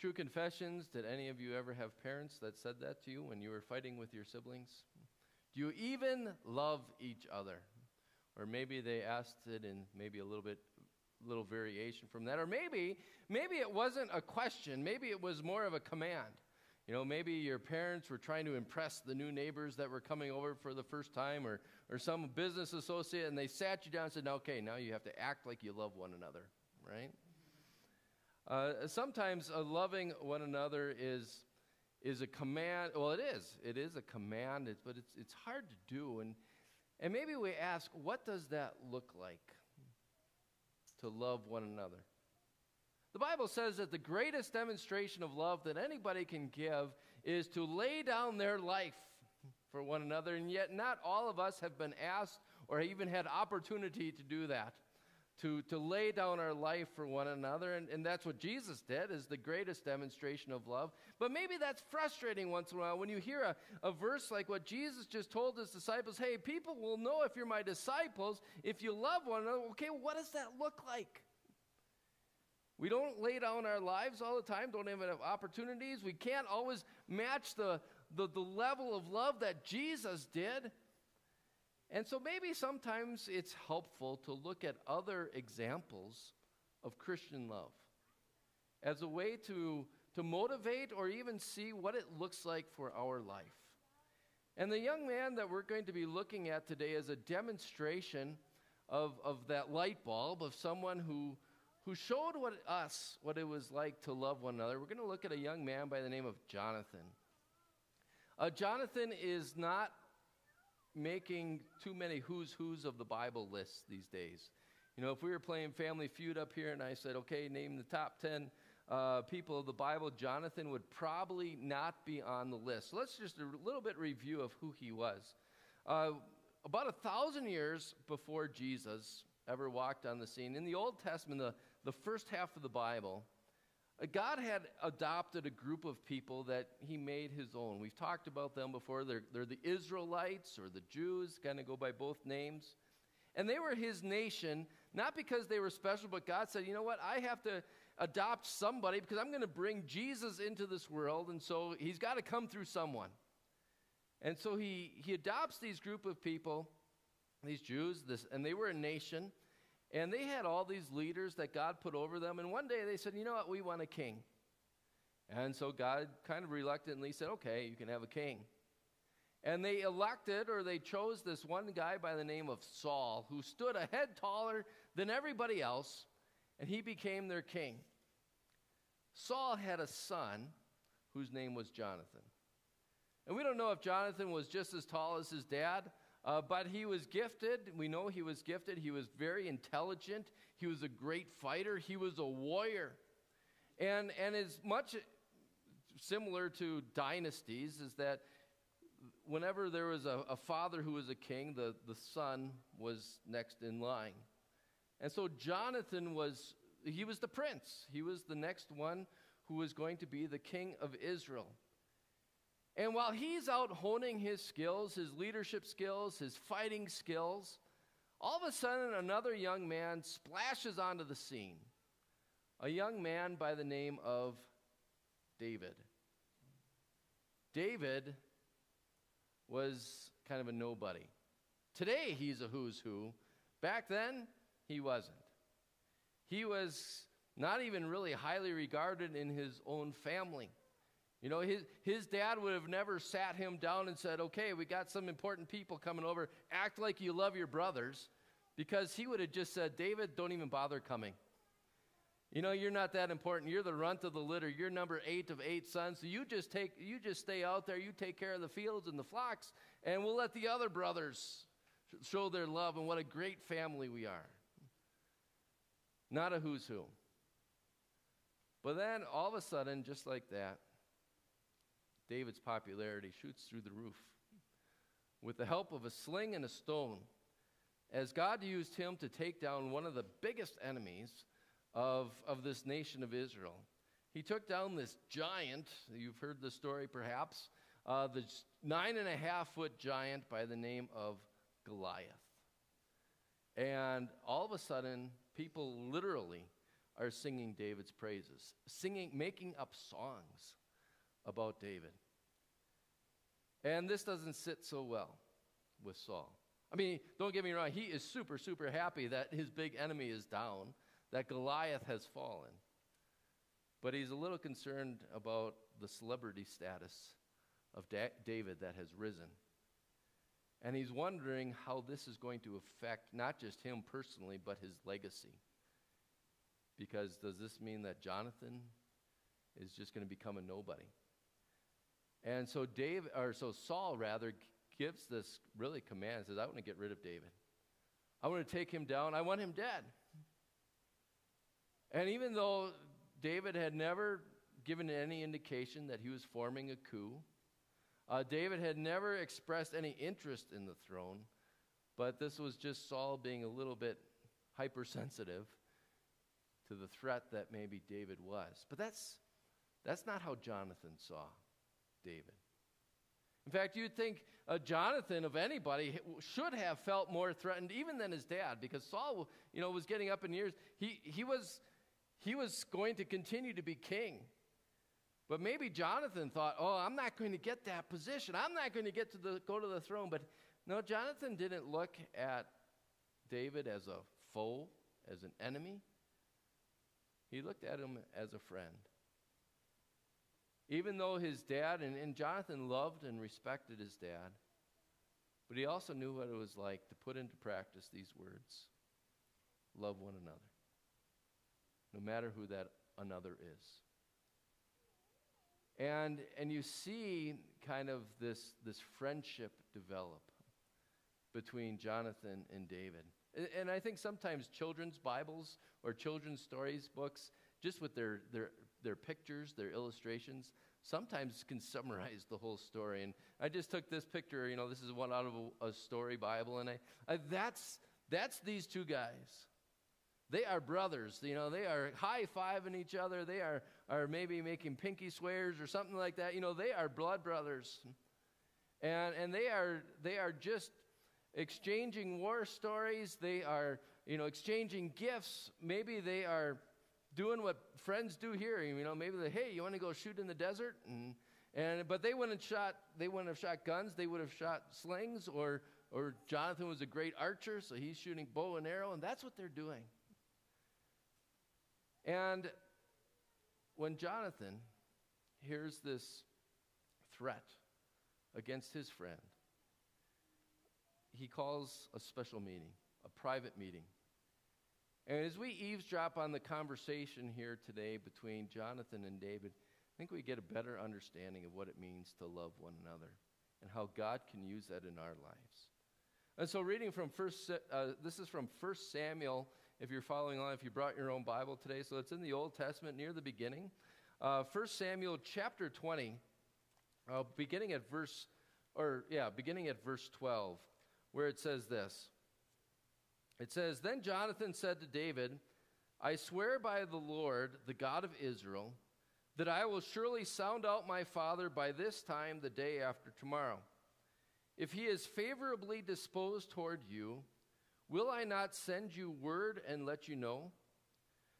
True confessions, did any of you ever have parents that said that to you when you were fighting with your siblings? Do you even love each other? Or maybe they asked it in maybe a little variation from that. Or maybe it wasn't a question. Maybe it was more of a command. You know, maybe your parents were trying to impress the new neighbors that were coming over for the first time or some business associate, and they sat you down and said, okay, now you have to act like you love one another, right? Sometimes loving one another is a command. Well, it is. It is a command, but it's hard to do. And maybe we ask, what does that look like to love one another? The Bible says that the greatest demonstration of love that anybody can give is to lay down their life for one another, and yet not all of us have been asked or even had opportunity to do that, to lay down our life for one another, and that's what Jesus did, is the greatest demonstration of love. But maybe that's frustrating once in a while when you hear a verse like what Jesus just told his disciples, hey, people will know if you're my disciples, if you love one another. Okay, what does that look like? We don't lay down our lives all the time, don't even have opportunities. We can't always match the level of love that Jesus did. And so maybe sometimes it's helpful to look at other examples of Christian love as a way to motivate or even see what it looks like for our life. And the young man that we're going to be looking at today is a demonstration of that light bulb, of someone who showed us what it was like to love one another. We're going to look at a young man by the name of Jonathan. Jonathan is not making too many who's of the Bible lists these days. You know, if we were playing Family Feud up here and I said, okay, name the top 10 people of the Bible, Jonathan would probably not be on the list. So let's just a little bit review of who he was. About 1,000 years before Jesus ever walked on the scene. In the Old Testament, the first half of the Bible, God had adopted a group of people that he made his own. We've talked about them before. They're the Israelites or the Jews, kind of go by both names. And they were his nation, not because they were special, but God said, you know what, I have to adopt somebody because I'm going to bring Jesus into this world, and so he's got to come through someone. And so he adopts these group of people, these Jews, and they were a nation, and they had all these leaders that God put over them, and one day they said, you know what, we want a king. And so God kind of reluctantly said, okay, you can have a king. And they elected, or they chose this one guy by the name of Saul, who stood a head taller than everybody else, and he became their king. Saul had a son whose name was Jonathan. And we don't know if Jonathan was just as tall as his dad, but he was gifted. We know he was gifted. He was very intelligent. He was a great fighter. He was a warrior. And as much similar to dynasties is that whenever there was a father who was a king, the son was next in line. And so Jonathan was the prince. He was the next one who was going to be the king of Israel. And while he's out honing his skills, his leadership skills, his fighting skills, all of a sudden another young man splashes onto the scene. A young man by the name of David. David was kind of a nobody. Today he's a who's who. Back then, he wasn't. He was not even really highly regarded in his own family. You know, his dad would have never sat him down and said, okay, we got some important people coming over. Act like you love your brothers, because he would have just said, David, don't even bother coming. You know, you're not that important. You're the runt of the litter. You're number 8 of 8 sons. So you just stay out there. You take care of the fields and the flocks, and we'll let the other brothers show their love and what a great family we are. Not a who's who. But then all of a sudden, just like that, David's popularity shoots through the roof with the help of a sling and a stone, as God used him to take down one of the biggest enemies of this nation of Israel. He took down this giant, you've heard the story perhaps, the 9.5-foot giant by the name of Goliath. And all of a sudden, people literally are singing David's praises, making up songs about David. And this doesn't sit so well with Saul. I mean, don't get me wrong, he is super, super happy that his big enemy is down, that Goliath has fallen. But he's a little concerned about the celebrity status of David that has risen. And he's wondering how this is going to affect not just him personally, but his legacy. Because does this mean that Jonathan is just going to become a nobody? And so Saul gives this really command, says, I want to get rid of David. I want to take him down. I want him dead. And even though David had never given any indication that he was forming a coup, David had never expressed any interest in the throne, but this was just Saul being a little bit hypersensitive to the threat that maybe David was. But that's not how Jonathan saw David. In fact, you'd think Jonathan, of anybody, should have felt more threatened even than his dad, because Saul, you know, was getting up in years. He was going to continue to be king. But maybe Jonathan thought, oh, I'm not going to get that position. I'm not going to go to the throne. But no, Jonathan didn't look at David as a foe, as an enemy. He looked at him as a friend. Even though his dad, and Jonathan loved and respected his dad, but he also knew what it was like to put into practice these words, love one another, no matter who that another is. And you see kind of this friendship develop between Jonathan and David. And I think sometimes children's Bibles or children's stories books, just with their pictures, their illustrations, sometimes can summarize the whole story. And I just took this picture, you know, this is one out of a story Bible, and that's these two guys. They are brothers, you know, they are high-fiving each other, they are maybe making pinky swears or something like that. You know, they are blood brothers. And they are just exchanging war stories, they are, you know, exchanging gifts. Maybe they are doing what friends do here, you know, maybe hey, you want to go shoot in the desert? But they wouldn't have shot guns, they would have shot slings, or Jonathan was a great archer, so he's shooting bow and arrow, and that's what they're doing. And when Jonathan hears this threat against his friend, he calls a special meeting, a private meeting. And as we eavesdrop on the conversation here today between Jonathan and David, I think we get a better understanding of what it means to love one another and how God can use that in our lives. And so reading from this is from 1 Samuel, if you're following along, if you brought your own Bible today. So it's in the Old Testament near the beginning. 1 Samuel chapter 20, beginning at verse 12, where it says this. It says, Then Jonathan said to David, I swear by the Lord, the God of Israel, that I will surely sound out my father by this time the day after tomorrow. If he is favorably disposed toward you, will I not send you word and let you know?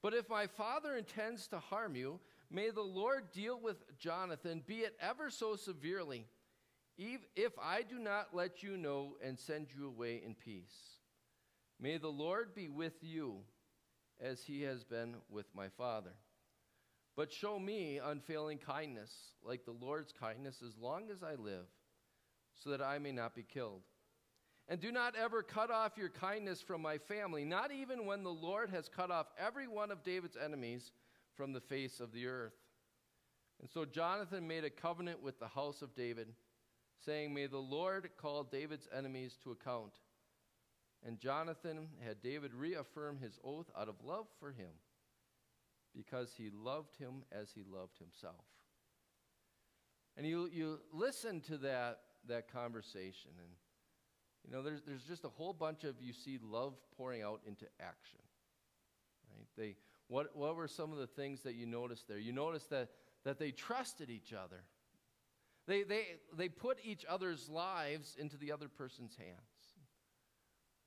But if my father intends to harm you, may the Lord deal with Jonathan, be it ever so severely, if I do not let you know and send you away in peace. May the Lord be with you as he has been with my father. But show me unfailing kindness, like the Lord's kindness, as long as I live, so that I may not be killed. And do not ever cut off your kindness from my family, not even when the Lord has cut off every one of David's enemies from the face of the earth. And so Jonathan made a covenant with the house of David, saying, May the Lord call David's enemies to account. And Jonathan had David reaffirm his oath out of love for him, because he loved him as he loved himself. And you listen to that conversation, and you know there's just a whole bunch of, you see love pouring out into action. Right? What were some of the things that you noticed there? You noticed that they trusted each other. They put each other's lives into the other person's hands.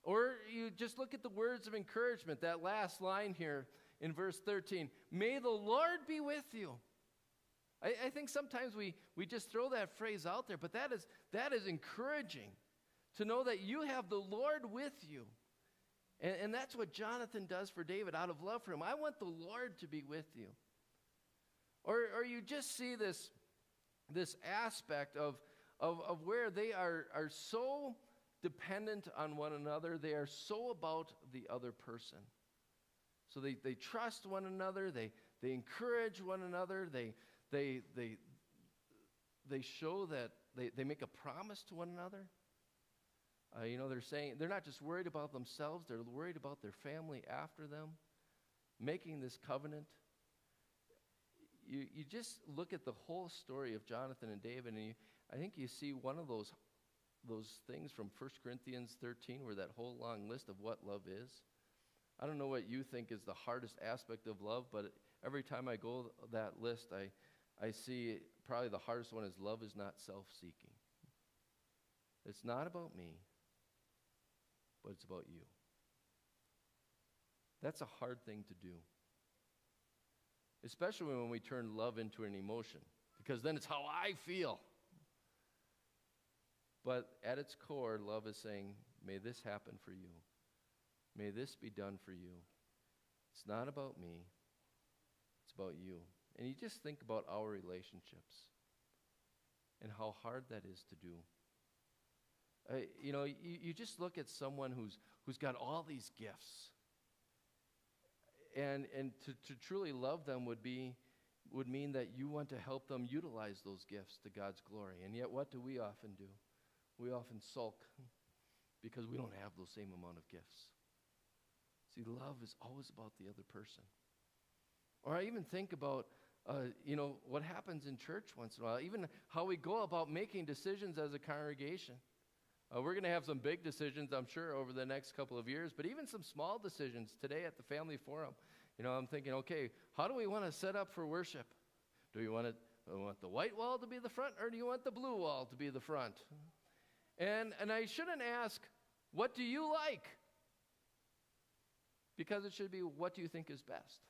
Or you just look at the words of encouragement, that last line here. in verse 13. May the Lord be with you. I think sometimes we just throw that phrase out there, but that is encouraging to know that you have the Lord with you. And that's what Jonathan does for David out of love for him. I want the Lord to be with you. Or you just see this aspect of where they are so dependent on one another. They are so about the other person. So they trust one another. They encourage one another. They show that they make a promise to one another. They're saying they're not just worried about themselves, they're worried about their family after them, making this covenant. You just look at the whole story of Jonathan and David, and I think you see one of those things from 1 Corinthians 13, where that whole long list of what love is. I don't know what you think is the hardest aspect of love, but every time I go that list, I see probably the hardest one is love is not self-seeking. It's not about me, but it's about you. That's a hard thing to do. Especially when we turn love into an emotion, because then it's how I feel. But at its core, love is saying, may this happen for you. May this be done for you. It's not about me. It's about you. And you just think about our relationships and how hard that is to do. You just look at someone who's got all these gifts, and to truly love them would mean that you want to help them utilize those gifts to God's glory. And yet, what do? We often sulk because we don't have those same amount of gifts. See, love is always about the other person. Or I even think about what happens in church once in a while, even how we go about making decisions as a congregation. We're going to have some big decisions, I'm sure, over the next couple of years, but even some small decisions today at the family forum. I'm thinking, okay, how do we want to set up for worship? Do we want the white wall to be the front, or do you want the blue wall to be the front? And I shouldn't ask, what do you like? Because it should be, what do you think is best?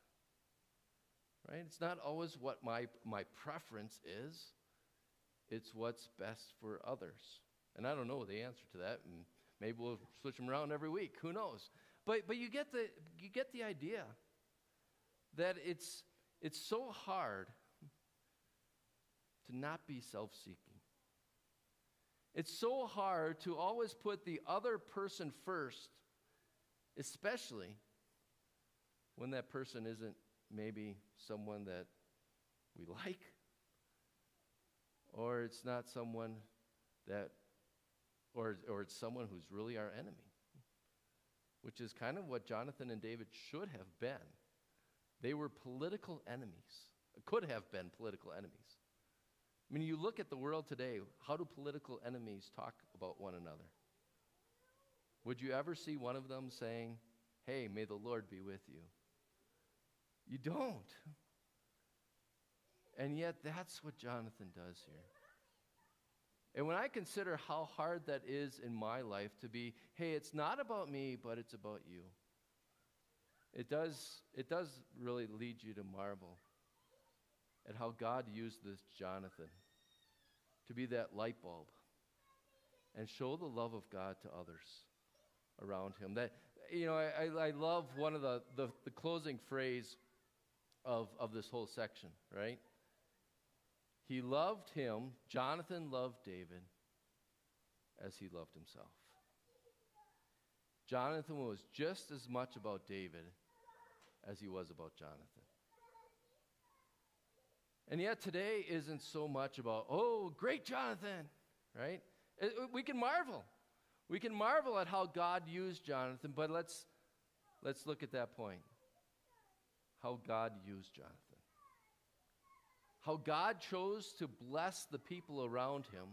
Right? It's not always what my preference is. It's what's best for others. And I don't know the answer to that, and maybe we'll switch them around every week. Who knows? But you get the idea that it's so hard to not be self-seeking. It's so hard to always put the other person first, especially when that person isn't maybe someone that we like, or it's not someone that... Or it's someone who's really our enemy, which is kind of what Jonathan and David should have been. They were political enemies, could have been political enemies. I mean, you look at the world today, how do political enemies talk about one another? Would you ever see one of them saying, hey, may the Lord be with you? You don't. And yet that's what Jonathan does here. And when I consider how hard that is in my life to be, hey, it's not about me, but it's about you, it does really lead you to marvel at how God used this Jonathan to be that light bulb and show the love of God to others around him. That, I love one of the closing phrase of this whole section, right? He loved him, Jonathan loved David, as he loved himself. Jonathan was just as much about David as he was about Jonathan. And yet today isn't so much about, oh, great Jonathan, right? We can marvel. We can marvel at how God used Jonathan, but let's look at that point. How God used Jonathan. How God chose to bless the people around him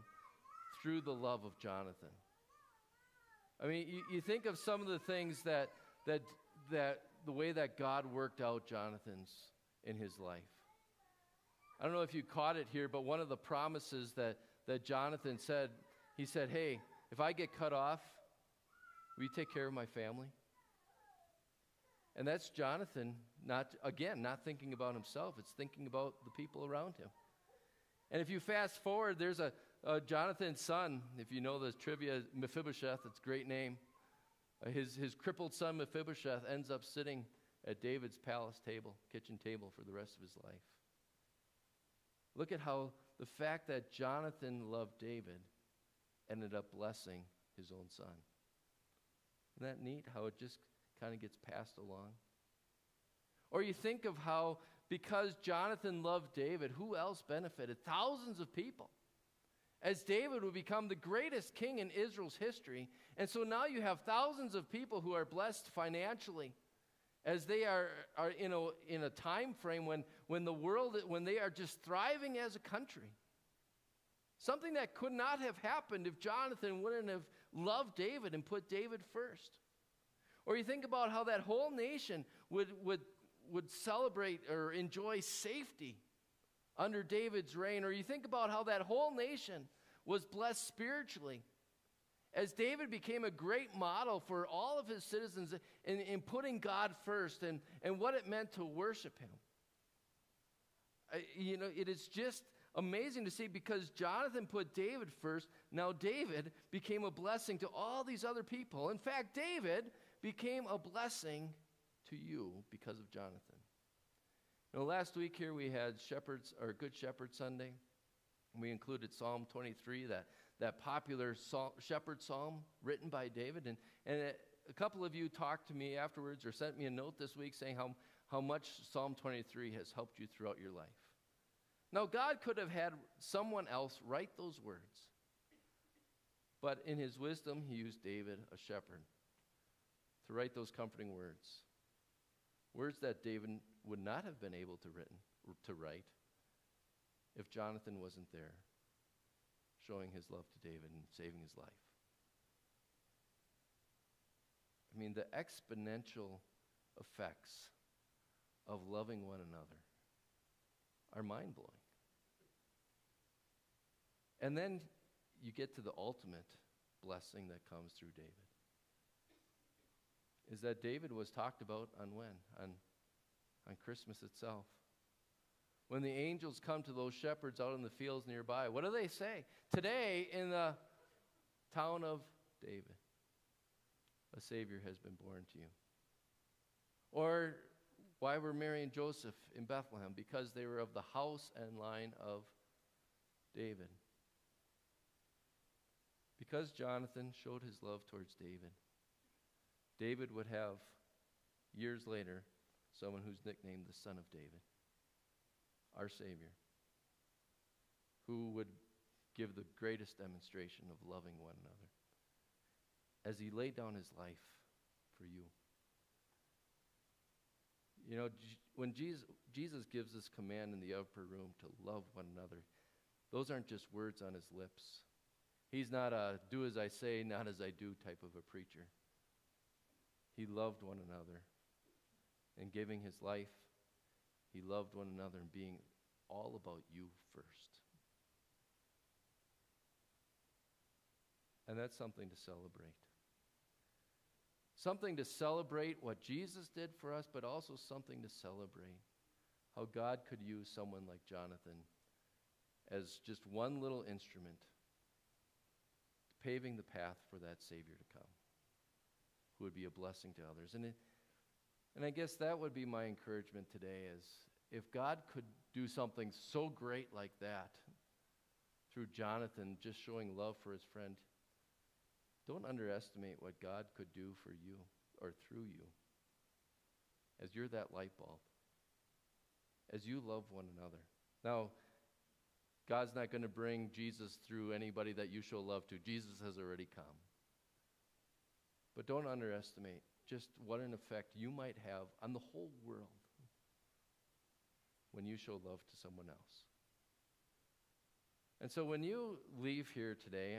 through the love of Jonathan. I mean, you think of some of the things that the way that God worked out Jonathan's in his life. I don't know if you caught it here, but one of the promises that Jonathan said, he said, hey, if I get cut off, will you take care of my family? And that's Jonathan Not thinking about himself. It's thinking about the people around him. And if you fast forward, there's a Jonathan's son. If you know the trivia, Mephibosheth, it's a great name. His crippled son, Mephibosheth, ends up sitting at David's palace table, kitchen table, for the rest of his life. Look at how the fact that Jonathan loved David ended up blessing his own son. Isn't that neat how it just kind of gets passed along? Or you think of how, because Jonathan loved David, who else benefited? Thousands of people. As David would become the greatest king in Israel's history. And so now you have thousands of people who are blessed financially as they are in a time frame when they are just thriving as a country. Something that could not have happened if Jonathan wouldn't have loved David and put David first. Or you think about how that whole nation would celebrate or enjoy safety under David's reign. Or you think about how that whole nation was blessed spiritually as David became a great model for all of his citizens in putting God first and what it meant to worship him. It is just amazing to see, because Jonathan put David first, now David became a blessing to all these other people. In fact, David became a blessing to you because of Jonathan. Last week here we had Good Shepherd Sunday. We included Psalm 23, that popular shepherd psalm written by David. And a couple of you talked to me afterwards or sent me a note this week saying how much Psalm 23 has helped you throughout your life. Now, God could have had someone else write those words, but in his wisdom, he used David, a shepherd, to write those comforting words. Words that David would not have been able to write if Jonathan wasn't there, showing his love to David and saving his life. I mean, the exponential effects of loving one another are mind-blowing. And then you get to the ultimate blessing that comes through David. Is that David was talked about on Christmas itself. When the angels come to those shepherds out in the fields nearby, what do they say? Today in the town of David, a Savior has been born to you. Or why were Mary and Joseph in Bethlehem? Because they were of the house and line of David. Because Jonathan showed his love towards David, David would have, years later, someone who's nicknamed the Son of David, our Savior, who would give the greatest demonstration of loving one another as he laid down his life for you. When Jesus gives this command in the upper room to love one another, those aren't just words on his lips. He's not a do as I say, not as I do type of a preacher. He loved one another in giving his life. He loved one another in being all about you first. And that's something to celebrate. Something to celebrate what Jesus did for us, but also something to celebrate how God could use someone like Jonathan as just one little instrument, paving the path for that Savior to come, who would be a blessing to others. And I guess that would be my encouragement today, is if God could do something so great like that through Jonathan, just showing love for his friend, don't underestimate what God could do for you or through you as you're that light bulb, as you love one another. Now, God's not going to bring Jesus through anybody that you show love to. Jesus has already come. But don't underestimate just what an effect you might have on the whole world when you show love to someone else. And so when you leave here today,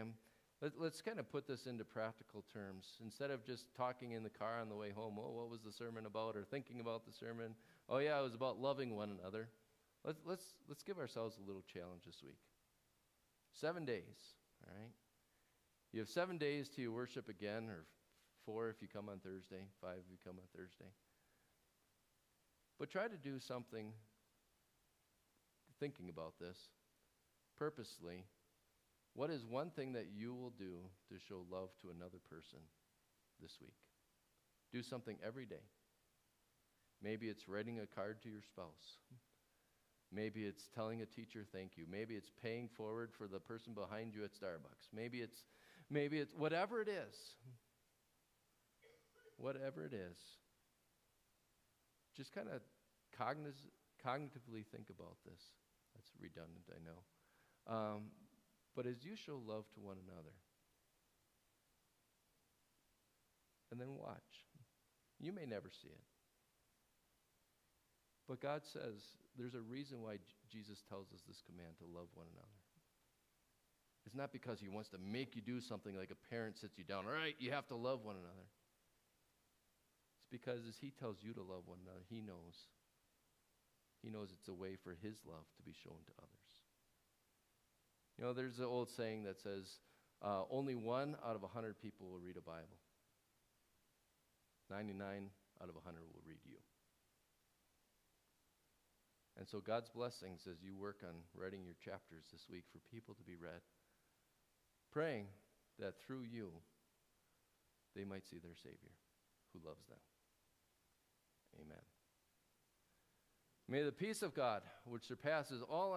let's kind of put this into practical terms. Instead of just talking in the car on the way home, oh, what was the sermon about? Or thinking about the sermon. Oh, yeah, it was about loving one another. Let's give ourselves a little challenge this week. 7 days, all right? You have 7 days to worship again, or 4 if you come on Thursday, 5 if you come on Thursday. But try to do something, thinking about this, purposely. What is one thing that you will do to show love to another person this week? Do something every day. Maybe it's writing a card to your spouse. Maybe it's telling a teacher thank you. Maybe it's paying forward for the person behind you at Starbucks. Maybe it's whatever it is. Whatever it is. Just kind of cognitively think about this. That's redundant, I know. But as you show love to one another, and then watch. You may never see it. But God says there's a reason why Jesus tells us this command to love one another. It's not because he wants to make you do something like a parent sits you down. All right, you have to love one another. It's because as he tells you to love one another, he knows. He knows it's a way for his love to be shown to others. You know, there's an old saying that says, only 1 out of 100 people will read a Bible. 99 out of 100 will read you. And so God's blessings as you work on writing your chapters this week for people to be read, praying that through you, they might see their Savior who loves them. Amen. May the peace of God, which surpasses all